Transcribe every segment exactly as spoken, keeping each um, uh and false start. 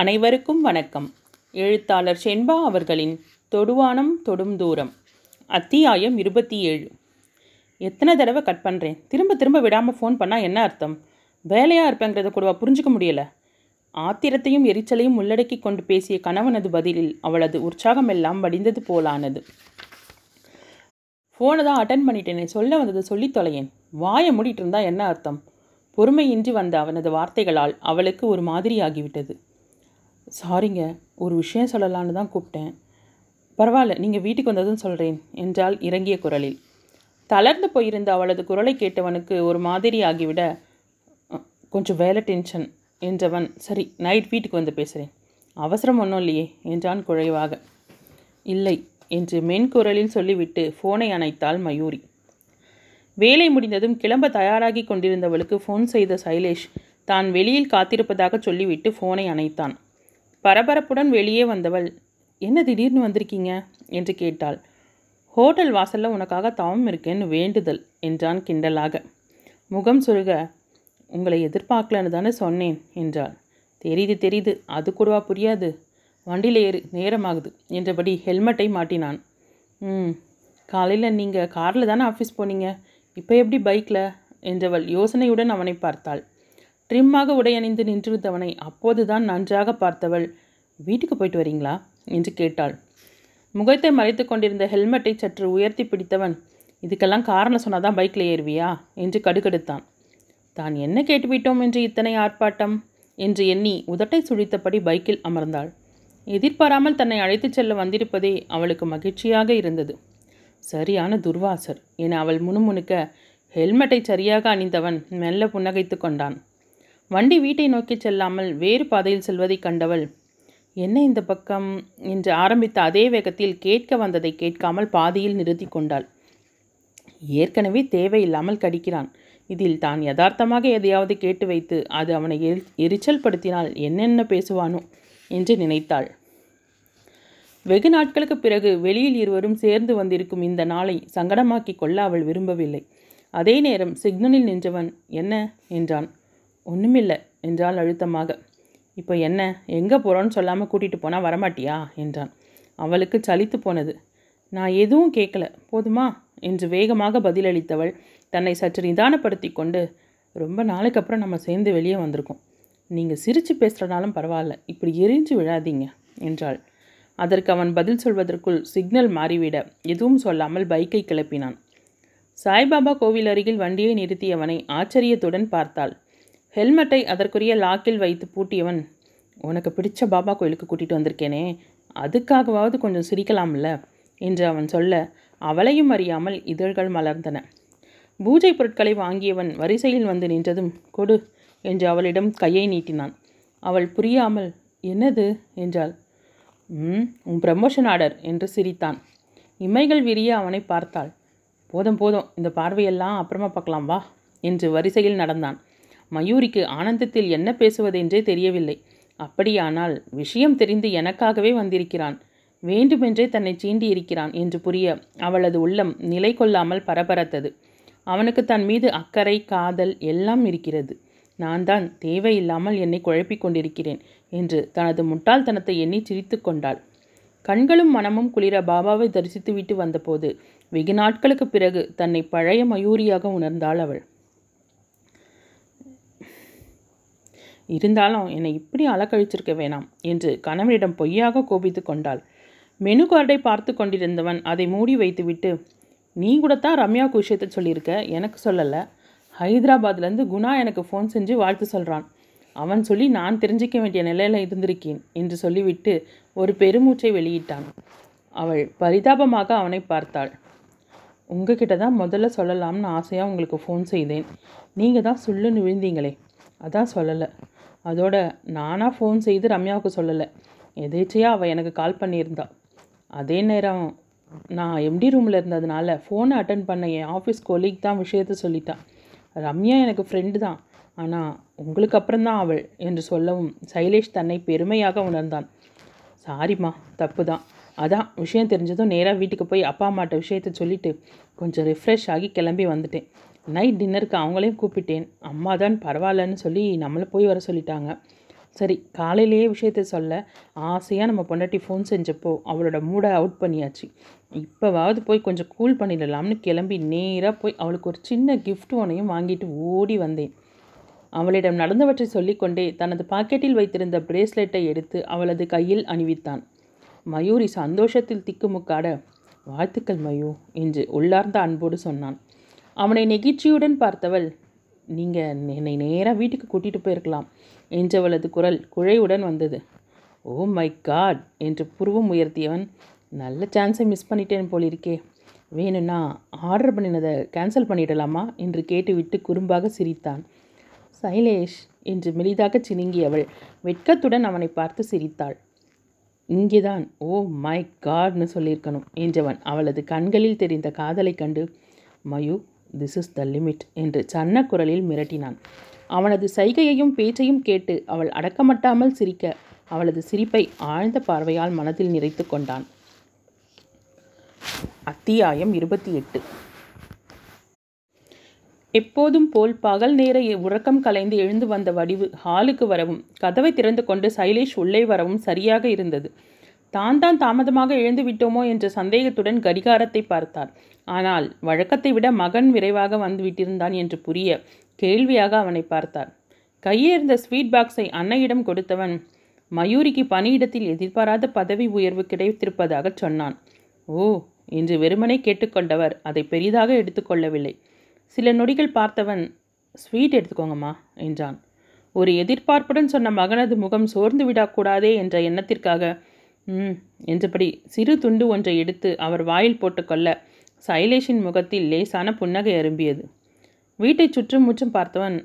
அனைவருக்கும் வணக்கம். எழுத்தாளர் செண்பா அவர்களின் தொடுவானம் தொடும் தூரம், அத்தியாயம் இருபத்தி ஏழு. எத்தனை தடவை கட் பண்ணுறேன்? திரும்ப திரும்ப விடாமல் ஃபோன் பண்ணால் என்ன அர்த்தம்? வேலையாக இருப்பேங்கிறத கூடவா புரிஞ்சுக்க முடியலை? ஆத்திரத்தையும் எரிச்சலையும் உள்ளடக்கி கொண்டு பேசிய கணவனது பதிலில் அவளது உற்சாகமெல்லாம் வடிந்தது போலானது. ஃபோனை தான் அட்டன் பண்ணிட்டேனே, சொல்ல வந்ததை சொல்லி தொலையேன். வாயை மூடிட்டு இருந்தால் என்ன அர்த்தம்? பொறுமையின்றி வந்த அவனது வார்த்தைகளால் அவளுக்கு ஒரு மாதிரியாகிவிட்டது. சாரிங்க, ஒரு விஷயம் சொல்லலான்னு தான் கூப்பிட்டேன். பரவாயில்ல, நீங்கள் வீட்டுக்கு வந்ததுன்னு சொல்கிறேன் என்றாள் இறங்கிய குரலில். தளர்ந்து போயிருந்த அவளது குரலை கேட்டவனுக்கு ஒரு மாதிரி ஆகிவிட, கொஞ்சம் வேலை டென்ஷன் என்றவன், சரி நைட் வீட்டுக்கு வந்து பேசுகிறேன், அவசரம் ஒன்றும் இல்லையே என்றான் குறைவாக. இல்லை என்று மென்குரலில் சொல்லிவிட்டு ஃபோனை அணைத்தாள் மயூரி. வேலை முடிந்ததும் கிளம்ப தயாராகி கொண்டிருந்தவளுக்கு ஃபோன் செய்த சைலேஷ் தான் வெளியில் காத்திருப்பதாக சொல்லிவிட்டு ஃபோனை அணைத்தான். பரபரப்புடன் வெளியே வந்தவள், என்ன திடீர்னு வந்திருக்கீங்க என்று கேட்டாள். ஹோட்டல் வாசலில் உனக்காக தாவம் இருக்கேன்னு வேண்டுதல் என்றான் கிண்டலாக. முகம் சுருக, உங்களை எதிர்பார்க்கலன்னு தானே சொன்னேன் என்றாள். தெரியுது தெரியுது, அது கூடவா புரியாது? வண்டியில் ஏறு, நேரமாகுது என்றபடி ஹெல்மெட்டை மாட்டினான். ம் காலையில் நீங்கள் காரில் தானே ஆஃபீஸ் போனீங்க, இப்போ எப்படி பைக்கில் என்றவள் யோசனையுடன் அவனை பார்த்தாள். ட்ரிம்மாக உடையணிந்து நின்றிருந்தவனை அப்போதுதான் நன்றாக பார்த்தவள், வீட்டுக்கு போயிட்டு வரீங்களா என்று கேட்டாள். முகத்தை மறைத்து கொண்டிருந்த ஹெல்மெட்டை சற்று உயர்த்தி பிடித்தவன், இதுக்கெல்லாம் காரணம் சொன்னாதான் பைக்கில் ஏறுவியா என்று கடுகடுத்தான். தான் என்ன கேட்டுவிட்டோம் என்று இத்தனை ஆர்ப்பாட்டம் என்று எண்ணி உதட்டை சுழித்தபடி பைக்கில் அமர்ந்தாள். எதிர்பாராமல் தன்னை அழைத்துச் செல்ல வந்திருப்பதே அவளுக்கு மகிழ்ச்சியாக இருந்தது. சரியான துர்வாசர் என அவள் முணுமுணுக்க ஹெல்மெட்டை சரியாக அணிந்தவன் மெல்ல புன்னகைத்து கொண்டான். வண்டி வீட்டை நோக்கி செல்லாமல் வேறு பாதையில் செல்வதை கண்டவள், என்ன இந்த பக்கம் என்று ஆரம்பித்த அதே வேகத்தில் கேட்க வந்ததை கேட்காமல் பாதியில் நிறுத்தி கொண்டாள். ஏற்கனவே தேவையில்லாமல் கடிக்கிறான், இதில் தான் யதார்த்தமாக எதையாவது கேட்டு வைத்து அது அவனை எரி எரிச்சல் படுத்தினால் என்னென்ன பேசுவானோ என்று நினைத்தாள். வெகு நாட்களுக்கு பிறகு வெளியில் இருவரும் சேர்ந்து வந்திருக்கும் இந்த நாளை சங்கடமாக்கி கொள்ள அவள் விரும்பவில்லை. அதே நேரம் சிக்னலில் நின்றவன் என்ன என்றான். ஒன்றுமில்லை என்றாள் அழுத்தமாக. இப்போ என்ன, எங்கே போகிறோன்னு சொல்லாமல் கூட்டிகிட்டு போனால் வரமாட்டியா என்றான். அவளுக்கு சலித்து போனது. நான் எதுவும் கேட்கல, போதுமா என்று வேகமாக பதிலளித்தவள் தன்னை சற்று நிதானப்படுத்தி கொண்டு, ரொம்ப நாளைக்கு அப்புறம் நம்ம சேர்ந்து வெளியே வந்திருக்கோம், நீங்கள் சிரித்து பேசுகிறனாலும் பரவாயில்ல, இப்படி எரிஞ்சு விழாதீங்க என்றாள். அதற்கு அவன் பதில் சொல்வதற்குள் சிக்னல் மாறிவிட எதுவும் சொல்லாமல் பைக்கை கிளப்பினான். சாய்பாபா கோவில் அருகில் வண்டியை நிறுத்தியவனை ஆச்சரியத்துடன் பார்த்தாள். ஹெல்மெட்டை அதற்குரிய லாக்கில் வைத்து பூட்டியவன், உனக்கு பிடிச்ச பாபா கோயிலுக்கு கூட்டிகிட்டு வந்திருக்கேனே, அதுக்காகவாவது கொஞ்சம் சிரிக்கலாம்ல என்று அவன் சொல்ல, அவளையும் அறியாமல் இதழ்கள் மலர்ந்தன. பூஜை பொருட்களை வாங்கியவன் வரிசையில் வந்து நின்றதும், கொடு என்று அவளிடம் கையை நீட்டினான். அவள் புரியாமல் என்னது என்றாள். ம் உன் ப்ரமோஷன் ஆர்டர் என்று சிரித்தான். இமைகள் விரிய அவனை பார்த்தாள். போதும் போதும், இந்த பார்வையெல்லாம் அப்புறமா பார்க்கலாம் வா என்று வரிசையில் நடந்தான். மயூரிக்கு ஆனந்தத்தில் என்ன பேசுவதென்றே தெரியவில்லை. அப்படியானால் விஷயம் தெரிந்து எனக்காகவே வந்திருக்கிறான், வேண்டுமென்றே தன்னை சீண்டி இருக்கிறான் என்று புரிய அவளது உள்ளம் நிலை கொள்ளாமல் பரபரத்தது. அவனுக்கு தன் மீது அக்கறை, காதல் எல்லாம் இருக்கிறது, நான் தான் தேவையில்லாமல் என்னை குழப்பி கொண்டிருக்கிறேன் என்று தனது முட்டாள்தனத்தை எண்ணி சிரித்து கொண்டாள். கண்களும் மனமும் குளிர பாபாவை தரிசித்து விட்டு வந்தபோது வெகு நாட்களுக்கு பிறகு தன்னை பழைய மயூரியாக உணர்ந்தாள் அவள். இருந்தாலும் என்னை இப்படி அலக்கழிச்சிருக்க வேணாம் என்று கணவனிடம் பொய்யாக கோபித்து கொண்டாள். மெனு கார்டை பார்த்து கொண்டிருந்தவன் அதை மூடி வைத்துவிட்டு, நீ கூட தான் ரம்யாவுக்கு விஷயத்தை சொல்லியிருக்க, எனக்கு சொல்லலை. ஹைதராபாத்லேருந்து குணா எனக்கு ஃபோன் செஞ்சு வாழ்த்து சொல்கிறான், அவன் சொல்லி நான் தெரிஞ்சிக்க வேண்டிய நிலையில் இருந்திருக்கேன் என்று சொல்லிவிட்டு ஒரு பெருமூச்சை வெளியிட்டான். அவள் பரிதாபமாக அவனை பார்த்தாள். உங்ககிட்ட தான் முதல்ல சொல்லலாம்னு ஆசையாக உங்களுக்கு ஃபோன் செய்தேன், நீங்கள் தான் சொல்லுன்னு விழுந்தீங்களே, அதான் சொல்லலை. அதோட நானாக ஃபோன் செய்து ரம்யாவுக்கு சொல்லலை, எதேச்சையாக அவள் எனக்கு கால் பண்ணியிருந்தா. அதே நேரம் நான் எம்டி ரூமில் இருந்ததுனால ஃபோனை அட்டன் பண்ண என் ஆஃபீஸ் கொலீக் தான் விஷயத்த சொல்லிட்டான். ரம்யா எனக்கு ஃப்ரெண்டு தான், ஆனால் உங்களுக்கு அப்புறம்தான் அவள் என்று சொல்லவும் சைலேஷ் தன்னை பெருமையாக உணர்ந்தான். சாரிம்மா, தப்பு தான், அதான் விஷயம் தெரிஞ்சதும் நேராக வீட்டுக்கு போய் அப்பா அம்மாட்ட விஷயத்த சொல்லிவிட்டு கொஞ்சம் ரிஃப்ரெஷ் ஆகி கிளம்பி வந்துட்டேன். நைட் டின்னருக்கு அவங்களையும் கூப்பிட்டேன், அம்மா தான் பரவாயில்லன்னு சொல்லி நம்மளை போய் வர சொல்லிட்டாங்க. சரி, காலையிலேயே விஷயத்தை சொல்ல ஆசையாக நம்ம பொண்டாட்டி ஃபோன் செஞ்சப்போ அவளோட மூடை அவுட் பண்ணியாச்சு. இப்போவாவது போய் கொஞ்சம் கூல் பண்ணிடலாம்னு கிளம்பி நேராக போய் அவளுக்கு ஒரு சின்ன கிஃப்ட் ஒன்றையும் வாங்கிட்டு ஓடி வந்தேன். அவளிடம் நடந்தவற்றை சொல்லிக்கொண்டே தனது பாக்கெட்டில் வைத்திருந்த பிரேஸ்லெட்டை எடுத்து அவளது கையில் அணிவித்தான். மயூரி சந்தோஷத்தில் திக்குமுக்காட, வாழ்த்துக்கள் மயூ என்று உள்ளார்ந்த அன்போடு சொன்னான். அவனை நெகிழ்ச்சியுடன் பார்த்தவள், நீங்கள் என்னை நேராக வீட்டுக்கு கூட்டிகிட்டு போயிருக்கலாம் என்றவளது குரல் குழையுடன் வந்தது. ஓ மை காட் என்று புருவம் உயர்த்தியவன், நல்ல சான்ஸை மிஸ் பண்ணிட்டேன் போலிருக்கே, வேணும்னா ஆர்டர் பண்ணினதை கேன்சல் பண்ணிடலாமா என்று கேட்டுவிட்டு குறும்பாக சிரித்தான். சைலேஷ் என்று மெலிதாக சினுங்கியவள் வெட்கத்துடன் அவனை பார்த்து சிரித்தாள். இங்கேதான் ஓ மை காட்னு சொல்லியிருக்கணும் என்றவன் அவளது கண்களில் தெரிந்த காதலை கண்டு, Mayu this is the limit என்று சன்ன குரலில் மிரட்டினான். அவனது சைகையையும் பேச்சையும் கேட்டு அவள் அடக்கமட்டாமல் சிரிக்க அவளது சிரிப்பை ஆழ்ந்த பார்வையால் மனதில் நிறைத்து கொண்டான். அத்தியாயம் இருபத்தி எட்டு. எப்போதும் போல் பகல் நேர உறக்கம் கலைந்து எழுந்து வந்த வடிவு ஹாலுக்கு வரவும் கதவை திறந்து கொண்டு சைலேஷ் உள்ளே வரவும் சரியாக இருந்தது. தான் தான் தாமதமாக எழுந்து விட்டோமோ என்ற சந்தேகத்துடன் கடிகாரத்தை பார்த்தார். ஆனால் வழக்கத்தை விட மகன் விரைவாக வந்துவிட்டிருந்தான் என்று புரிய கேள்வியாக அவனை பார்த்தார். கையே இருந்த ஸ்வீட் பாக்ஸை அன்னையிடம் கொடுத்தவன், மயூரிக்கு பணியிடத்தில் எதிர்பாராத பதவி உயர்வு கிடைத்திருப்பதாக சொன்னான். ஓ என்று வெறுமனே கேட்டுக்கொண்டவர் அதை பெரிதாக எடுத்துக்கொள்ளவில்லை. சில நொடிகள் பார்த்தவன், ஸ்வீட் எடுத்துக்கோங்கம்மா என்றான். ஒரு எதிர்பார்ப்புடன் சொன்ன மகனது முகம் சோர்ந்து விடக்கூடாதே என்ற எண்ணத்திற்காக ம் என்றபடி சிறு துண்டு ஒன்றை எடுத்து அவர் வாயில் போட்டுக்கொள்ள சைலேஷின் முகத்தில் லேசான புன்னகை அரும்பியது. வீட்டை சுற்றும் முற்றும் பார்த்தவன்,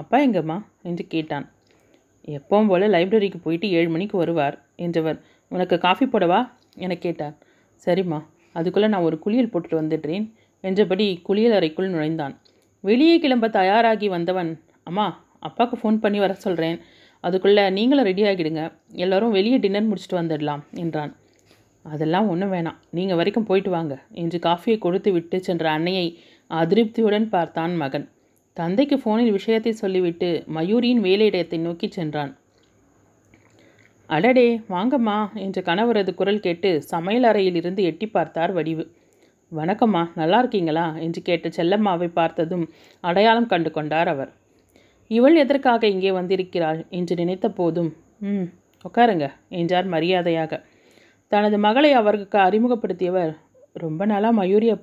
அப்பா எங்கம்மா என்று கேட்டான். எப்பவும் போல் லைப்ரரிக்கு போயிட்டு ஏழு மணிக்கு வருவார் என்றவர். உனக்கு காஃபி போடவா என கேட்டார். சரிம்மா, அதுக்குள்ளே நான் ஒரு குளியல் போட்டுட்டு வந்துடுறேன் என்றபடி குளியல் அறைக்குள் நுழைந்தான். வெளியே கிளம்ப தயாராகி வந்தவன், அம்மா அப்பாவுக்கு ஃபோன் பண்ணி வர சொல்கிறேன், அதுக்குள்ளே நீங்களும் ரெடி ஆகிடுங்க, எல்லோரும் வெளியே டின்னர் முடிச்சுட்டு வந்துடலாம் என்றான். அதெல்லாம் ஒன்றும் வேணாம், நீங்கள் வரைக்கும் போயிட்டு வாங்க என்று காஃபியை கொடுத்து விட்டு சென்ற அன்னையை அதிருப்தியுடன் பார்த்தான் மகன். தந்தைக்கு ஃபோனில் விஷயத்தை சொல்லிவிட்டு மயூரியின் வேலையிடத்தை நோக்கி சென்றான். அடடே வாங்கம்மா என்று கணவரது குரல் கேட்டு சமையல் அறையிலிருந்து எட்டி பார்த்தார் வடிவு. வணக்கம்மா, நல்லா இருக்கீங்களா என்று கேட்ட செல்லம்மாவை பார்த்ததும் அடையாளம் கண்டு கொண்டார் அவர். இவள் எதற்காக இங்கே வந்திருக்கிறாள் என்று நினைத்த போதும், ம் உட்காருங்க என்றார் மரியாதையாக. தனது மகளை அவருக்கு அறிமுகப்படுத்தியவர், ரொம்ப நாளாக மயூரியை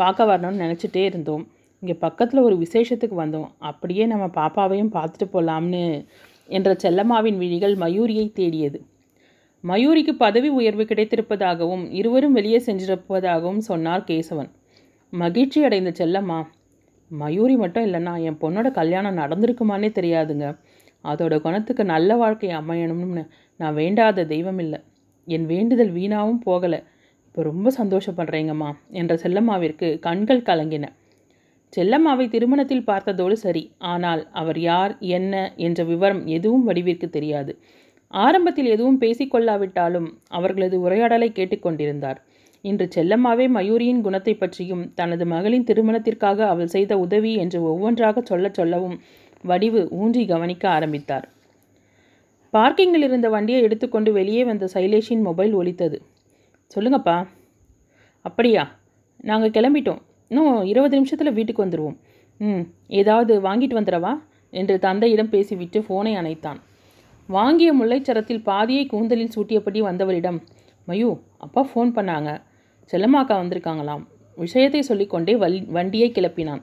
பார்க்க வரணும்னு நினச்சிட்டே இருந்தோம், இங்கே பக்கத்தில் ஒரு விசேஷத்துக்கு வந்தோம், அப்படியே நம்ம பாப்பாவையும் பார்த்துட்டு போகலாம்னு என்ற செல்லம்மாவின் விழிகள் மயூரியை தேடியது. மயூரிக்கு பதவி உயர்வு கிடைத்திருப்பதாகவும் இருவரும் வெளியே சென்றிருப்பதாகவும் சொன்னார் கேசவன். மகிழ்ச்சி அடைந்த செல்லம்மா, மயூரி மட்டும் இல்லைன்னா என் பொண்ணோட கல்யாணம் நடந்திருக்குமானே தெரியாதுங்க, அதோட குணத்துக்கு நல்ல வாழ்க்கை அமையணும்னு நான் வேண்டாத தெய்வம் இல்லை, என் வேண்டுதல் வீணாவும் போகலை, இப்போ ரொம்ப சந்தோஷப்படுறேங்கம்மா என்ற செல்லம்மாவிற்கு கண்கள் கலங்கின. செல்லம்மாவை திருமணத்தில் பார்த்ததோடு சரி, ஆனால் அவர் யார் என்ன என்ற விவரம் எதுவும் வடிவிற்கு தெரியாது. ஆரம்பத்தில் எதுவும் பேசிக்கொள்ளாவிட்டாலும் அவர்களது உரையாடலை கேட்டுக்கொண்டிருந்தார். இன்று செல்லம்மாவே மயூரியின் குணத்தை பற்றியும் தனது மகளின் திருமணத்திற்காக அவள் செய்த உதவி என்று ஒவ்வொன்றாக சொல்ல சொல்லவும் வடிவு ஊன்றி கவனிக்க ஆரம்பித்தார். பார்க்கிங்கில் இருந்த வண்டியை எடுத்துக்கொண்டு வெளியே வந்த சைலேஷின் மொபைல் ஒலித்தது. சொல்லுங்கப்பா. அப்படியா, நாங்கள் கிளம்பிட்டோம், இன்னும் இருபது நிமிஷத்தில் வீட்டுக்கு வந்துடுவோம், ம் ஏதாவது வாங்கிட்டு வந்துடவா என்று தந்தையிடம் பேசிவிட்டு ஃபோனை அணைத்தான். வாங்கிய முல்லைச்சரத்தில் பாதியை கூந்தலில் சூட்டியபடி வந்தவரிடம், மயூ அப்பா ஃபோன் பண்ணாங்க, செல்லம்மாக்கா வந்திருக்காங்களாம், விஷயத்தை சொல்லிக்கொண்டே வல் வண்டியை கிளப்பினான்.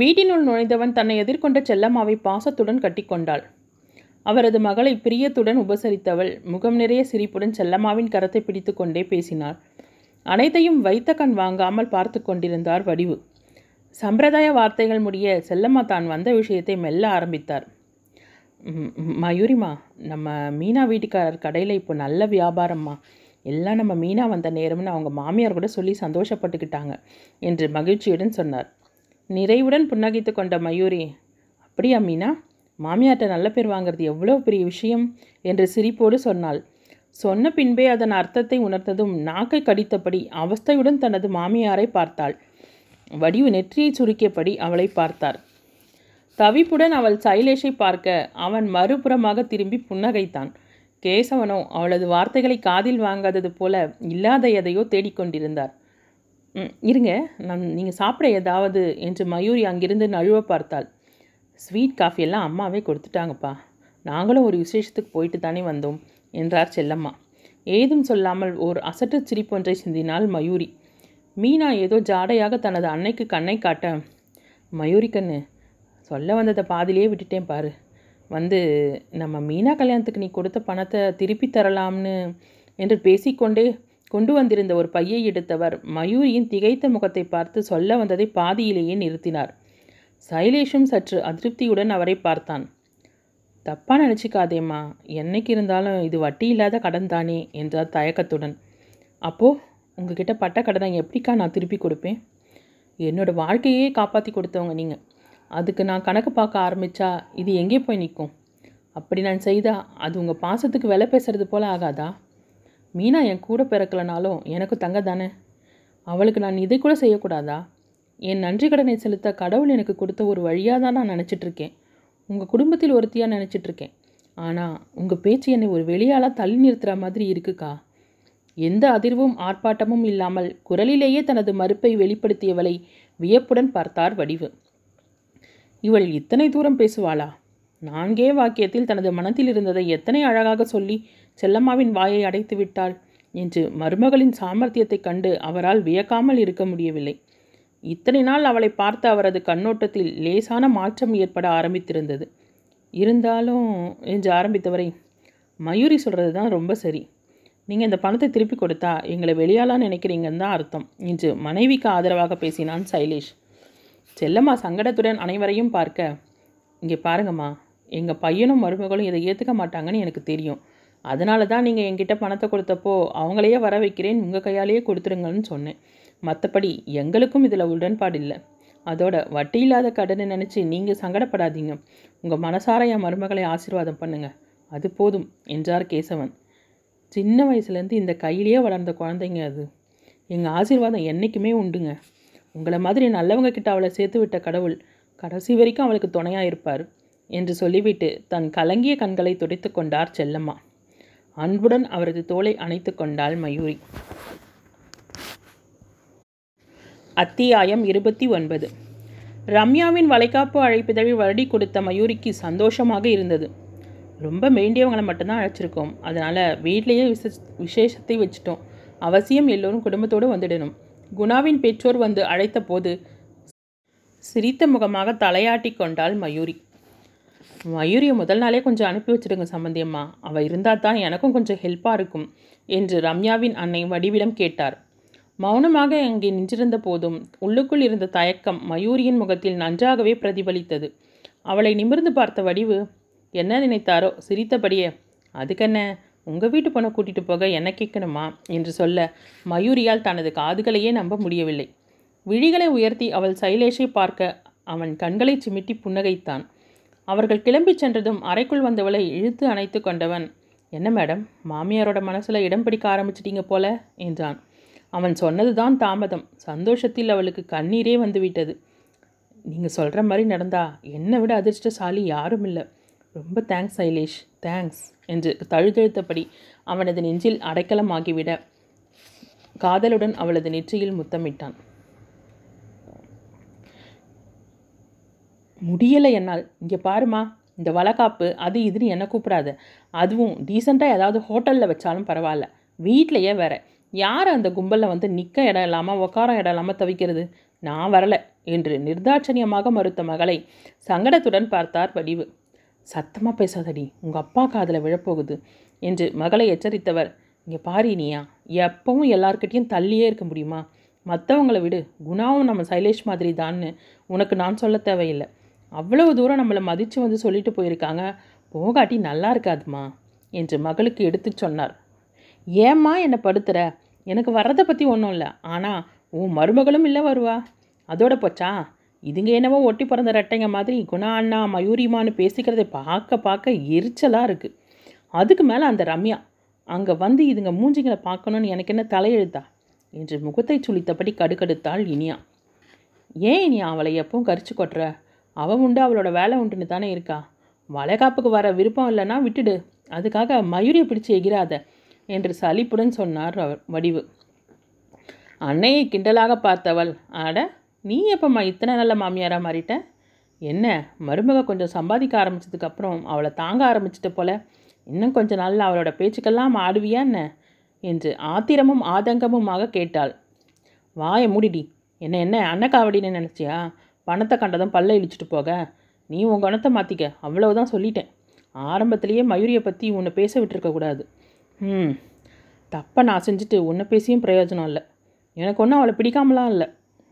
வீட்டினுள் நுழைந்தவன் தன்னை எதிர்கொண்ட செல்லம்மாவை பாசத்துடன் கட்டிக்கொண்டாள். அவரது மகளை பிரியத்துடன் உபசரித்தவள் முகம் நிறைய சிரிப்புடன் செல்லம்மாவின் கரத்தை பிடித்து கொண்டே பேசினாள். அனைத்தையும் வைத்த கண் வாங்காமல் பார்த்து கொண்டிருந்தார் வடிவு. சம்பிரதாய வார்த்தைகள் முடிய செல்லம்மா தான் வந்த விஷயத்தை மெல்ல ஆரம்பித்தார். மயூரிமா, நம்ம மீனா வீட்டுக்காரர் கடையில் இப்போ நல்ல வியாபாரம்மா, எல்லாம் நம்ம மீனா வந்த நேரம்னு அவங்க மாமியார் கூட சொல்லி சந்தோஷப்பட்டுக்கிட்டாங்க என்று மகிழ்ச்சியுடன் சொன்னார். நிறைவுடன் புன்னகைத்து கொண்ட மயூரி, அப்படியா மீனா, மாமியார்கிட்ட நல்ல பேர் வாங்கிறது எவ்வளோ பெரிய விஷயம் என்று சிரிப்போடு சொன்னாள். சொன்ன பின்பே அதன் அர்த்தத்தை உணர்த்ததும் நாக்கை கடித்தபடி அவஸ்தையுடன் தனது மாமியாரை பார்த்தாள். வடிவு நெற்றியை சுருக்கியபடி அவளை பார்த்தார். தவிப்புடன் அவள் சைலேஷை பார்க்க அவன் மறுபுறமாக திரும்பி புன்னகைத்தான். கேசவனோ அவளது வார்த்தைகளை காதில் வாங்காதது போல இல்லாத எதையோ தேடிக்கொண்டிருந்தார். இருங்க, நான் நீங்கள் சாப்பிட ஏதாவது என்று மயூரி அங்கிருந்து நழுவ பார்த்தாள். ஸ்வீட் காஃபியெல்லாம் அம்மாவே கொடுத்துட்டாங்கப்பா, நாங்களும் ஒரு விசேஷத்துக்கு போயிட்டு தானே வந்தோம் என்றார் செல்லம்மா. ஏதும் சொல்லாமல் ஓர் அசட்டு சிரிப்பொன்றை சிந்தினாள் மயூரி. மீனா ஏதோ ஜாடையாக தனது அன்னைக்கு கண்ணை காட்ட, மயூரி கண்ணு, சொல்ல வந்ததை பாதிலேயே விட்டுட்டேன் பாரு, வந்து நம்ம மீனா கல்யாணத்துக்கு நீ கொடுத்த பணத்தை திருப்பி தரலாம்னு என்று பேசிக்கொண்டே கொண்டு வந்திருந்த ஒரு பையை எடுத்தவர் மயூரியின் திகைத்த முகத்தை பார்த்து சொல்ல வந்ததை பாதியிலேயே நிறுத்தினார். சைலேஷும் சற்று அதிருப்தியுடன் அவரை பார்த்தான். தப்பாக நினச்சிக்காதேம்மா, என்னைக்கு இருந்தாலும் இது வட்டி இல்லாத கடன் தானே என்றார் தயக்கத்துடன். அப்போது உங்ககிட்ட பட்ட கடனை எப்படிக்கா நான் திருப்பி கொடுப்பேன்? என்னோடய வாழ்க்கையே காப்பாற்றி கொடுத்தவங்க நீங்கள், அதுக்கு நான் கணக்கு பார்க்க ஆரம்பித்தா இது எங்கே போய் நிற்கும்? அப்படி நான் செய்தால் அது உங்கள் பாசத்துக்கு விலை பேசுகிறது போல் ஆகாதா? மீனா என் கூட பிறக்கலனாலும் எனக்கு தங்க தானே, அவளுக்கு நான் இதை கூட செய்யக்கூடாதா? என் நன்றி கடனை செலுத்த கடவுள் எனக்கு கொடுத்த ஒரு வழியாக தான் நான் நினச்சிட்ருக்கேன், உங்கள் குடும்பத்தில் ஒருத்தியாக நினச்சிட்ருக்கேன். ஆனால் உங்கள் பேச்சு என்னை ஒரு வெளியாலாக தள்ளி நிறுத்துகிற மாதிரி இருக்குக்கா. எந்த அதிர்வும் ஆர்ப்பாட்டமும் இல்லாமல் குரலிலேயே தனது மறுப்பை வெளிப்படுத்தியவளை வியப்புடன் பார்த்தார் வடிவு. இவள் இத்தனை தூரம் பேசுவாளா? நான்கே வாக்கியத்தில் தனது மனத்தில் இருந்ததை எத்தனை அழகாக சொல்லி செல்லம்மாவின் வாயை அடைத்து விட்டாள் என்று மருமகளின் சாமர்த்தியத்தை கண்டு அவரால் வியக்காமல் இருக்க முடியவில்லை. இத்தனை நாள் அவளை பார்த்த அவரது கண்ணோட்டத்தில் லேசான மாற்றம் ஏற்பட ஆரம்பித்திருந்தது. இருந்தாலும் என்று ஆரம்பித்தவரை, மயூரி சொல்கிறது தான் ரொம்ப சரி, நீங்கள் இந்த பணத்தை திருப்பி கொடுத்தா எங்களை வெளியாலான்னு நினைக்கிறீங்கன்னு தான் அர்த்தம் என்று மனைவிக்கு ஆதரவாக பேசினான் சைலேஷ். செல்லம்மா சங்கடத்துடன் அனைவரையும் பார்க்க, இங்கே பாருங்கம்மா, எங்கள் பையனும் மருமகளும் இதை ஏற்றுக்க மாட்டாங்கன்னு எனக்கு தெரியும், அதனால தான் நீங்கள் என்கிட்ட பணத்தை கொடுத்தப்போ அவங்களையே வர வைக்கிறேன், உங்கள் கையாலேயே கொடுத்துருங்கன்னு சொன்னேன். மற்றபடி எங்களுக்கும் இதில் உடன்பாடு இல்லை. அதோட வட்டி இல்லாத கடனை நினச்சி நீங்கள் சங்கடப்படாதீங்க, உங்கள் மனசார என் மருமகளை ஆசீர்வாதம் பண்ணுங்கள், அது போதும் என்றார் கேசவன். சின்ன வயசுலேருந்து இந்த கையிலேயே வளர்ந்த குழந்தைங்க அது, எங்கள் ஆசீர்வாதம் என்றைக்குமே உண்டுங்க. உங்களை மாதிரி நல்லவங்க கிட்ட அவளை சேர்த்து விட்ட கடவுள் கடைசி வரைக்கும் அவளுக்கு துணையாக இருப்பார் என்று சொல்லிவிட்டு தன் கலங்கிய கண்களை துடைத்து கொண்டார் செல்லம்மா. அன்புடன் அவரது தோளை அணைத்து கொண்டாள் மயூரி. அத்தியாயம் இருபத்தி ஒன்பது. ரம்யாவின் வளைகாப்பு அழைப்பிதழை வருடி கொடுத்த மயூரிக்கு சந்தோஷமாக இருந்தது. ரொம்ப வேண்டியவங்களை மட்டும்தான் அழைச்சிருக்கோம், அதனால் வீட்டிலேயே விசே விசேஷத்தை வச்சுட்டோம், அவசியம் எல்லோரும் குடும்பத்தோடு வந்துடணும். குணாவின் பெற்றோர் வந்து அழைத்த போது சிரித்த முகமாக தலையாட்டி கொண்டாள் மயூரி. மயூரியை முதல் நாளே கொஞ்சம் அனுப்பி வச்சுடுங்க சம்பந்தியம்மா, அவள் இருந்தால் தான் எனக்கும் கொஞ்சம் ஹெல்ப்பாக இருக்கும் என்று ரம்யாவின் அன்னை வடிவிடம் கேட்டார். மௌனமாக அங்கே நின்றிருந்த போதும் உள்ளுக்குள் இருந்த தயக்கம் மயூரியின் முகத்தில் நன்றாகவே பிரதிபலித்தது. அவளை நிமிர்ந்து பார்த்த வடிவு என்ன நினைத்தாரோ சிரித்தபடியே, அதுக்கென்ன, உங்கள் வீட்டு பொண்ணை கூட்டிகிட்டு போக என்ன கேட்கணுமா என்று சொல்ல மயூரியால் தனது காதுகளையே நம்ப முடியவில்லை. விழிகளை உயர்த்தி அவள் சைலேஷை பார்க்க அவன் கண்களை சிமிட்டி புன்னகைத்தான். அவர்கள் கிளம்பி சென்றதும் அறைக்குள் வந்தவளை இழுத்து அணைத்து கொண்டவன், என்ன மேடம், மாமியாரோட மனசில் இடம் பிடிக்க ஆரம்பிச்சிட்டிங்க போல என்றான். அவன் சொன்னதுதான் தாமதம், சந்தோஷத்தில் அவளுக்கு கண்ணீரே வந்துவிட்டது. நீங்கள் சொல்கிற மாதிரி நடந்தா என்னை விட அதிர்ஷ்டசாலி யாரும் இல்லை, ரொம்ப தேங்க்ஸ் சைலேஷ், தேங்க்ஸ் என்று தழுதழுத்தபடி அவனது நெஞ்சில் அடைக்கலமாகிவிட காதலுடன் அவளது நெற்றியில் முத்தமிட்டான். முடியலை என்னால், இங்கே பாருமா, இந்த வளகாப்பு அது இதுன்னு என்ன கூப்பிடாத, அதுவும் டீசெண்டாக ஏதாவது ஹோட்டலில் வச்சாலும் பரவாயில்ல, வீட்டிலையே வேற யார் அந்த கும்பலில் வந்து நிற்க இடம் இல்லாமல் உக்காரம் இடம் இல்லாமல் தவிக்கிறது, நான் வரலை என்று நிர்தாட்சணியமாக மறுத்த மகளை சங்கடத்துடன் பார்த்தார் வடிவு. சத்தமாக பேசாதடி, உங்கள் அப்பா காதில் விழப்போகுது என்று மகளை எச்சரித்தவர், இங்கே பாரினியா, எப்பவும் எல்லார்கிட்டையும் தள்ளியே இருக்க முடியுமா, மற்றவங்களை விடு, குணாவும் நம்ம சைலேஷ் மாதிரி தான்னு உனக்கு நான் சொல்ல தேவையில்லை, அவ்வளவு தூரம் நம்மளை மதித்து வந்து சொல்லிட்டு போயிருக்காங்க, போகாட்டி நல்லா இருக்காதுமா என்று மகளுக்கு எடுத்து சொன்னார். ஏம்மா என்னை படுத்துகிற, எனக்கு வர்றதை பற்றி ஒன்றும் இல்லை, ஆனால் உன் மருமகளும் இல்லை வருவா, அதோட போச்சா, இதுங்க என்னவோ ஒட்டி பிறந்த ரெட்டைங்க மாதிரி குணா அண்ணா மயூரிமான்னு பேசிக்கிறதை பார்க்க பார்க்க எரிச்சலாக இருக்குது, அதுக்கு மேலே அந்த ரம்யா அங்கே வந்து இதுங்க மூஞ்சிங்களை பார்க்கணுன்னு எனக்கு என்ன தலையெழுத்தா என்று முகத்தை சுளித்தபடி கடுக்கடுத்தாள் இனியா. ஏன் இனியா அவளை எப்பவும் கரிச்சு கொட்டுற, அவள் உண்டு அவளோட வேலை உண்டுன்னு தானே இருக்கா. வளைகாப்புக்கு வர விருப்பம் இல்லைன்னா விட்டுடு, அதுக்காக மயூரியை பிடிச்சி எகிராத என்று சலிப்புடன் சொன்னார் வடிவு. அன்னையை கிண்டலாக பார்த்தவள், ஆட நீ எப்பம்மா இத்தனை நல்ல மாமியாராக மாறிட்ட? என்ன மருமக கொஞ்சம் சம்பாதிக்க ஆரம்பித்ததுக்கப்புறம் அவளை தாங்க ஆரம்பிச்சிட்ட போல, இன்னும் கொஞ்ச நாளில் அவளோட பேச்சுக்கெல்லாம் ஆடுவியா என்ன என்று ஆத்திரமும் ஆதங்கமுமாக கேட்டாள். வாயை மூடிடி, என்ன என்ன அன்னக்காவடின்னு நினச்சியா? பணத்தை கண்டதும் பல்ல இழிச்சிட்டு போக, நீ உன் குணத்தை மாற்றிக்க, அவ்வளவுதான் சொல்லிட்டேன். ஆரம்பத்திலேயே மயூரியை பற்றி உன்னை பேச விட்டுருக்கக்கூடாது. ம் தப்பை நான் செஞ்சுட்டு உன்னை பேசியும் பிரயோஜனம் இல்லை. எனக்கு ஒன்றும் அவளை பிடிக்காமலாம் இல்லை.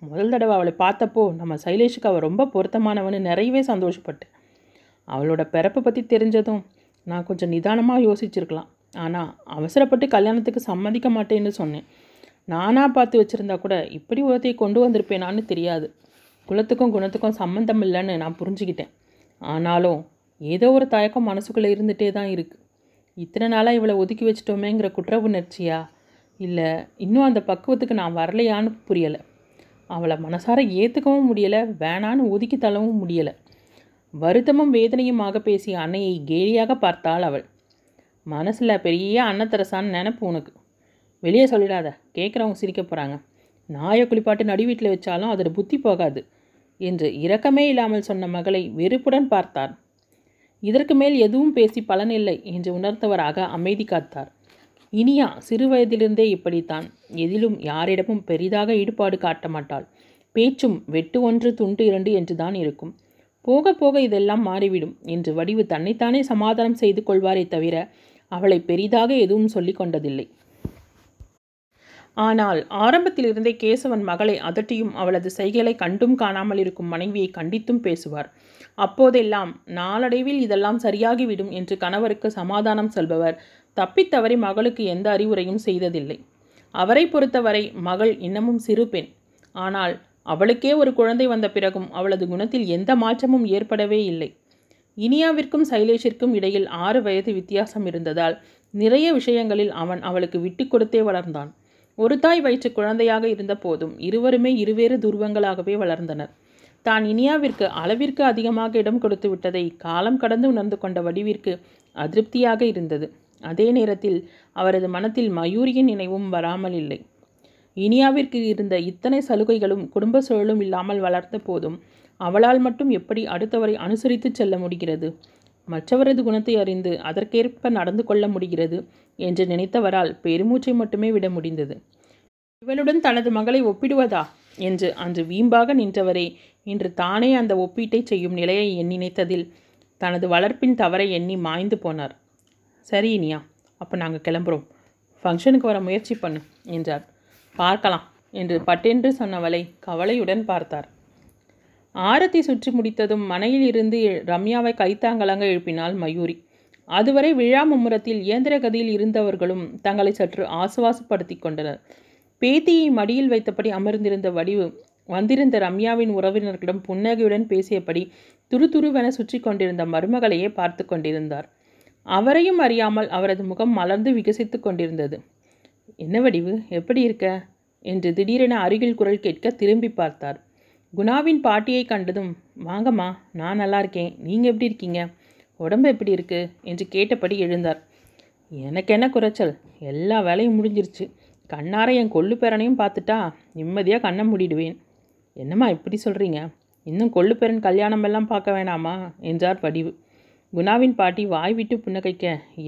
முதல் தடவை அவளை பார்த்தப்போ நம்ம சைலேஷுக்கு அவள் ரொம்ப பொருத்தமானவன்னு நிறையவே சந்தோஷப்பட்டேன். அவளோட பிறப்பை பற்றி தெரிஞ்சதும் நான் கொஞ்சம் நிதானமாக யோசிச்சிருக்கலாம். ஆனால் அவசரப்பட்டு கல்யாணத்துக்கு சம்மதிக்க மாட்டேன்னு சொன்னேன். நானாக பார்த்து வச்சுருந்தா கூட இப்படி ஒருத்தையை கொண்டு வந்திருப்பேனான்னு தெரியாது. குலத்துக்கும் குணத்துக்கும் சம்மந்தம் இல்லைன்னு நான் புரிஞ்சுக்கிட்டேன். ஆனாலும் ஏதோ ஒரு தயக்கம் மனசுக்குள்ளே இருந்துகிட்டே தான் இருக்குது. இத்தனை நாளாக இவளை ஒதுக்கி வச்சிட்டோமேங்கிற குற்ற உணர்ச்சியா, இல்லை இன்னும் அந்த பக்குவத்துக்கு நான் வரலையான்னு புரியலை. அவளை மனசார ஏற்றுக்கவும் முடியலை, வேணான்னு ஒதுக்கி தள்ளவும் முடியலை. வருத்தமும் வேதனையுமாக பேசிய அன்னையை கேலியாக பார்த்தாள் அவள். மனசில் பெரிய அன்னத்தரசான்னு நினைப்பு உனக்கு, வெளியே சொல்லிடாத, கேட்குறவங்க சிரிக்க போகிறாங்க. நாயை குளிப்பாட்டு நடு வீட்டில் வச்சாலும் அதோட புத்தி போகாது என்று இரக்கமே இல்லாமல் சொன்ன மகளை வெறுப்புடன் பார்த்தார். இதற்கு மேல் எதுவும் பேசி பலனில்லை என்று உணர்ந்தவராக அமைதி காத்தார். இனியா சிறு வயதிலிருந்தே இப்படித்தான், எதிலும் யாரிடமும் பெரிதாக ஈடுபாடு காட்ட மாட்டாள். பேச்சும் வெட்டு ஒன்று துண்டு இரண்டு என்று தான் இருக்கும். போக போக இதெல்லாம் மாறிவிடும் என்று வடிவு தன்னைத்தானே சமாதானம் செய்து கொள்வாரே தவிர அவளை பெரிதாக எதுவும் சொல்லி கொண்டதில்லை. ஆனால் ஆரம்பத்திலிருந்தே கேசவன் மகளை அதட்டியும் அவளது செய்களை கண்டும் காணாமல் இருக்கும் மனைவியை கண்டித்தும் பேசுவார். அப்போதெல்லாம் நாளடைவில் இதெல்லாம் சரியாகிவிடும் என்று கணவருக்கு சமாதானம் சொல்பவர் தப்பித்தவரை மகளுக்கு எந்த அறிவுரையும் செய்ததில்லை. அவரை பொறுத்தவரை மகள் இன்னமும் சிறு பெண். ஆனால் அவளுக்கே ஒரு குழந்தை வந்த பிறகும் அவளது குணத்தில் எந்த மாற்றமும் ஏற்படவே இல்லை. இனியாவிற்கும் சைலேஷிற்கும் இடையில் ஆறு வயது வித்தியாசம் இருந்ததால் நிறைய விஷயங்களில் அவன் அவளுக்கு விட்டு கொடுத்தே வளர்ந்தான். ஒரு தாய் வயிற்று குழந்தையாக இருந்த போதும் இருவருமே இருவேறு துருவங்களாகவே வளர்ந்தனர். தான் இனியாவிற்கு அளவிற்கு அதிகமாக இடம் கொடுத்து விட்டதை காலம் கடந்து உணர்ந்து கொண்ட வடிவிற்கு அதிருப்தியாக இருந்தது. அதே நேரத்தில் அவரது மனத்தில் மயூரியின் நினைவும் வராமல் இல்லை. இனியாவிற்கு இருந்த இத்தனை சலுகைகளும் குடும்ப சூழலும் இல்லாமல் வளர்ந்த போதும் அவளால் மட்டும் எப்படி அடுத்தவரை அனுசரித்து செல்ல முடிகிறது, மற்றவரது குணத்தை அறிந்து அதற்கேற்ப நடந்து கொள்ள முடிகிறது என்று நினைத்தவரால் பெருமூச்சை மட்டுமே விட முடிந்தது. இவளுடன் தனது மகளை ஒப்பிடுவதா என்று அன்று வீம்பாக நின்றவரே இன்று தானே அந்த ஒப்பீட்டை செய்யும் நிலையை எண்ணி நினைத்ததில் தனது வளர்ப்பின் தவறை எண்ணி மாய்ந்து போனார். சரி இனியா, அப்போ நாங்கள் கிளம்புறோம், ஃபங்க்ஷனுக்கு வர முயற்சி பண்ணு என்றார். பார்க்கலாம் என்று பட்டென்று சொன்னவளை கவலையுடன் பார்த்தார். ஆரத்தி சுற்றி முடித்ததும் மனையில் இருந்து ரம்யாவை கைத்தாங்கலாங்க எழுப்பினாள் மயூரி. அதுவரை விழா மும்முரத்தில் இயந்திர கதியில் இருந்தவர்களும் தங்களை சற்று ஆசுவாசப்படுத்தி கொண்டனர். பேத்தியை மடியில் வைத்தபடி அமர்ந்திருந்த வடிவு வந்திருந்த ரம்யாவின் உறவினர்களிடம் புன்னகையுடன் பேசியபடி துருதுருவென சுற்றி கொண்டிருந்த மருமகளையே பார்த்து கொண்டிருந்தார். அவரையும் அறியாமல் அவரது முகம் மலர்ந்து விகசித்து கொண்டிருந்தது. என்ன வடிவு, எப்படி இருக்க என்று திடீரென அருகில் குரல் கேட்க திரும்பி பார்த்தார். குணாவின் பாட்டியை கண்டதும், வாங்கம்மா நான் நல்லா இருக்கேன், நீங்கள் எப்படி இருக்கீங்க, உடம்பு எப்படி இருக்குது என்று கேட்டபடி எழுந்தார். எனக்கு என்ன குறைச்சல், எல்லா வேலையும் முடிஞ்சிருச்சு, கண்ணார என் கொள்ளு பேரனையும் பார்த்துட்டா நிம்மதியாக கண்ணை மூடிடுவேன். என்னம்மா இப்படி சொல்கிறீங்க, இன்னும் கொள்ளு பேரன் கல்யாணம் எல்லாம் பார்க்க வேணாமா என்றார் வடிவு. குணாவின் பாட்டி வாய் விட்டு புன்னகைக்க,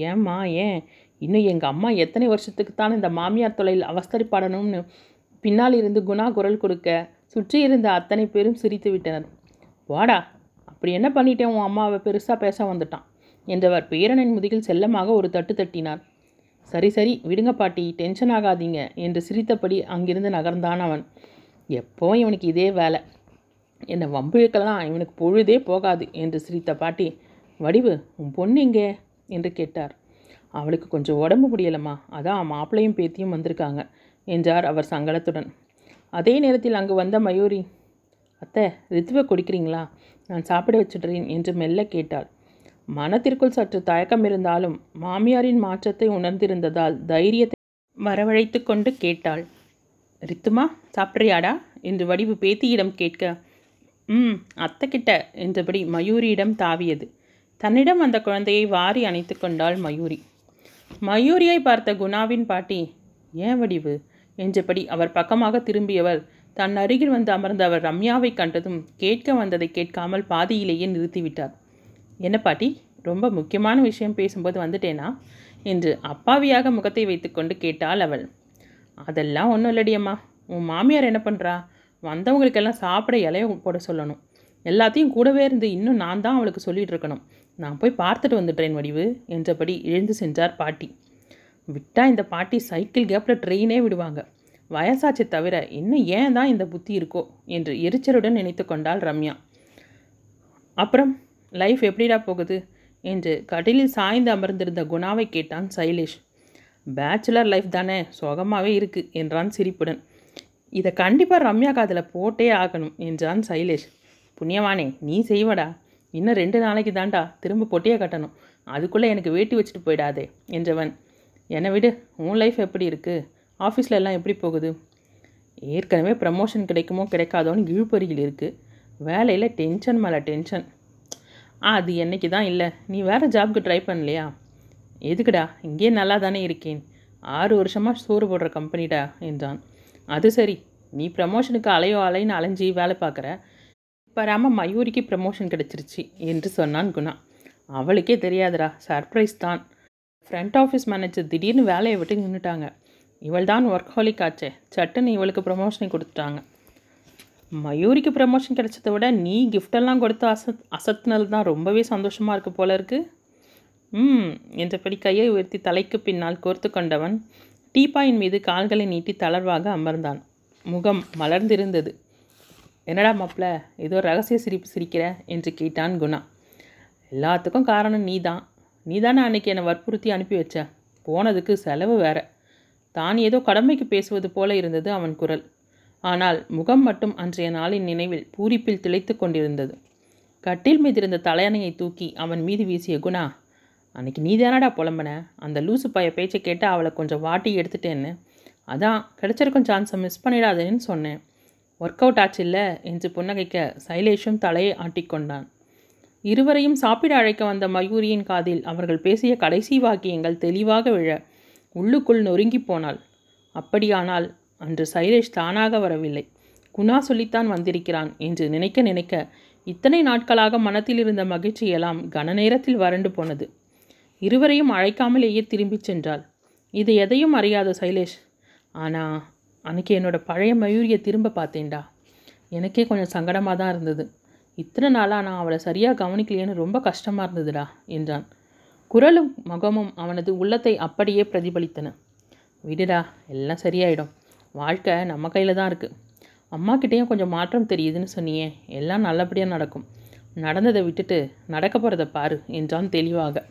ஏம்மா ஏன், இன்னும் எங்கள் அம்மா எத்தனை வருஷத்துக்கு தான் இந்த மாமியார் தொலையில் அவஸ்தரிப்படணும்னு பின்னால் இருந்து குணா குரல் கொடுக்க சுற்றி இருந்த அத்தனை பேரும் சிரித்து விட்டனர். வாடா, அப்படி என்ன பண்ணிட்டேன், உன் அம்மாவை பெருசாக பேச வந்துட்டான் என்றவர் பேரனின் முதுகில் செல்லமாக ஒரு தட்டு தட்டினார். சரி சரி விடுங்க பாட்டி, டென்ஷன் ஆகாதீங்க என்று சிரித்தபடி அங்கிருந்து நகர்ந்தான் அவன். எப்போவும் இவனுக்கு இதே வேலை, என்னை வம்பிழுக்கலாம் இவனுக்கு பொழுதே போகாது என்று சிரித்த பாட்டி, வடிவு உன் பொண்ணு எங்கே என்று கேட்டார். அவளுக்கு கொஞ்சம் உடம்பு முடியலம்மா, அதான் மாப்பிள்ளையும் பேத்தியும் வந்திருக்காங்க என்றார் அவர் சங்கடத்துடன். அதே நேரத்தில் அங்கு வந்த மயூரி, அத்தை ரித்துவை கொடுக்கிறீங்களா, நான் சாப்பிட வச்சுடுறேன் என்று மெல்ல கேட்டாள். மனத்திற்குள் சற்று தயக்கம் இருந்தாலும் மாமியாரின் மாற்றத்தை உணர்ந்திருந்ததால் தைரியத்தை வரவழைத்து கொண்டு கேட்டாள். ரித்துமா சாப்பிட்றியாடா என்று வடிவு பேத்தியிடம் கேட்க, ம் அத்தைக்கிட்ட என்றபடி மயூரியிடம் தாவியது. தன்னிடம் அந்த குழந்தையை வாரி அணைத்து கொண்டாள் மயூரி. மயூரியை பார்த்த குணாவின் பாட்டி, ஏன் வடிவு என்றபடி அவர் பக்கமாக திரும்பியவர் தன் அருகில் வந்து அமர்ந்த அவர் ரம்யாவை கண்டதும் கேட்க வந்ததை கேட்காமல் பாதியிலேயே நிறுத்திவிட்டார். என்ன பாட்டி, ரொம்ப முக்கியமான விஷயம் பேசும்போது வந்துட்டேனா என்று அப்பாவியாக முகத்தை வைத்துக்கொண்டு கேட்டாள் அவள். அதெல்லாம் ஒன்றும் இல்லடியம்மா, உன் மாமியார் என்ன பண்ணுறா? வந்தவங்களுக்கெல்லாம் சாப்பிட இலைய போட சொல்லணும். எல்லாத்தையும் கூடவே இருந்து இன்னும் நான் தான் அவளுக்கு சொல்லிகிட்டு இருக்கணும். நான் போய் பார்த்துட்டு வந்துட்டேன் வடிவு என்றபடி எழுந்து சென்றார் பாட்டி. விட்டால் இந்த பாட்டி சைக்கிள் கேப்பில் ட்ரெயினே விடுவாங்க. வயசாச்சு தவிர இன்னும் ஏன் தான் இந்த புத்தி இருக்கோ என்று எரிச்சலுடன் நினைத்து கொண்டாள் ரம்யா. அப்புறம் லைஃப் எப்படிடா போகுது என்று கட்டிலில் சாய்ந்து அமர்ந்திருந்த குணாவை கேட்டான் சைலேஷ். பேச்சுலர் லைஃப் தானே, சுகமாகவே இருக்குது என்றான் சிரிப்புடன். இதை கண்டிப்பாக ரம்யா காதில் போட்டே ஆகணும் என்றான் சைலேஷ். புண்ணியவானே, நீ செய்வடா, இன்னும் ரெண்டு நாளைக்கு தாண்டா திரும்ப பொட்டியே கட்டணும், அதுக்குள்ளே எனக்கு வேட்டி வச்சுட்டு போயிடாதே என்றவன். என்னை விடு, உன் லைஃப் எப்படி இருக்குது? ஆஃபீஸில் எல்லாம் எப்படி போகுது? ஏற்கனவே ப்ரமோஷன் கிடைக்குமோ கிடைக்காதோன்னு இழுப்பறியில் இருக்குது. வேலையில் டென்ஷன் மேலே டென்ஷன். அது என்னைக்கு தான் இல்லை, நீ வேறு ஜாப்க்கு ட்ரை பண்ணலையா? எதுக்குடா, இங்கேயே நல்லா தானே இருக்கேன், ஆறு வருஷமாக சோறு போடுற கம்பெனிடா என்றான். அது சரி, நீ ப்ரமோஷனுக்கு அலையோ அலைன்னு அலைஞ்சி வேலை பார்க்குற, பராமல் மயூரிக்கு ப்ரமோஷன் கிடச்சிருச்சு என்று சொன்னான் குணா. அவளுக்கே தெரியாதுடா, சர்ப்ரைஸ் தான். ஃப்ரண்ட் ஆஃபீஸ் மேனேஜர் திடீர்னு வேலையை விட்டு நின்றுட்டாங்க. இவள் தான் ஒர்க் ஹாலிக் ஆச்சே, சட்டுன்னு இவளுக்கு ப்ரமோஷனை கொடுத்துட்டாங்க. மயூரிக்கு ப்ரமோஷன் கிடைச்சத விட நீ கிஃப்டெல்லாம் கொடுத்து அசத் அசத்துனல் தான் ரொம்பவே சந்தோஷமாக இருக்குது போல இருக்குது. ம் என்றபடி கையை உயர்த்தி தலைக்கு பின்னால் கோர்த்து கொண்டவன் டீப்பாயின் மீது கால்களை நீட்டி தளர்வாக அமர்ந்தான். முகம் மலர்ந்திருந்தது. என்னடா மாப்பிள்ள, ஏதோ ரகசிய சிரிப்பு சிரிக்கிற என்று கேட்டான் குணா. எல்லாத்துக்கும் காரணம் நீ தான். நீ தானே அன்றைக்கி என்னை வற்புறுத்தி அனுப்பி வச்ச, போனதுக்கு செலவு வேறு. தான் ஏதோ கடமைக்கு பேசுவது போல இருந்தது அவன் குரல். ஆனால் முகம் மட்டும் அன்றைய நாளின் நினைவில் பூரிப்பில் திளைத்து கொண்டிருந்தது. கட்டில் மீதிருந்த தலையணையை தூக்கி அவன் மீது வீசிய குணா, அன்றைக்கி நீ தானடா புலம்பன, அந்த லூசு பைய பேச்சை கேட்டு அவளை கொஞ்சம் வாட்டி எடுத்துட்டேன்னு. அதான் கிடைச்சிருக்கும் சான்ஸை மிஸ் பண்ணிடாதேன்னு சொன்னேன். ஒர்க் அவுட் ஆச்சு இல்லை என்று புன்னகைக்க சைலேஷும் தலையை ஆட்டிக்கொண்டான். இருவரையும் சாப்பிட அழைக்க வந்த மயூரியின் காதில் அவர்கள் பேசிய கடைசி வாக்கியங்கள் தெளிவாக விழ உள்ளுக்குள் நொறுங்கி போனாள். அப்படியானால் அன்று சைலேஷ் தானாக வரவில்லை, குணா சொல்லித்தான் வந்திருக்கிறான் என்று நினைக்க நினைக்க இத்தனை நாட்களாக மனத்தில் இருந்த மகிழ்ச்சியெல்லாம் கன நேரத்தில் வறண்டு போனது. இருவரையும் அழைக்காமலேயே திரும்பிச் சென்றாள். இது எதையும் அறியாத சைலேஷ், ஆனால் அன்றைக்கி என்னோடய பழைய மயூரியை திரும்ப பார்த்தேன்டா. எனக்கே கொஞ்சம் சங்கடமாக தான் இருந்தது. இத்தனை நாளாக நான் அவளை சரியாக கவனிக்கலையேன்னு ரொம்ப கஷ்டமாக இருந்ததுடா என்றான். குரலும் முகமும் அவனது உள்ளத்தை அப்படியே பிரதிபலித்தன. விடுடா, எல்லாம் சரியாயிடும், வாழ்க்கை நம்ம கையில் தான் இருக்குது. அம்மாக்கிட்டேயும் கொஞ்சம் மாற்றம் தெரியுதுன்னு சொன்னியே, எல்லாம் நல்லபடியாக நடக்கும். நடந்ததை விட்டுட்டு நடக்க போகிறத பாரு என்றான் தெளிவாக.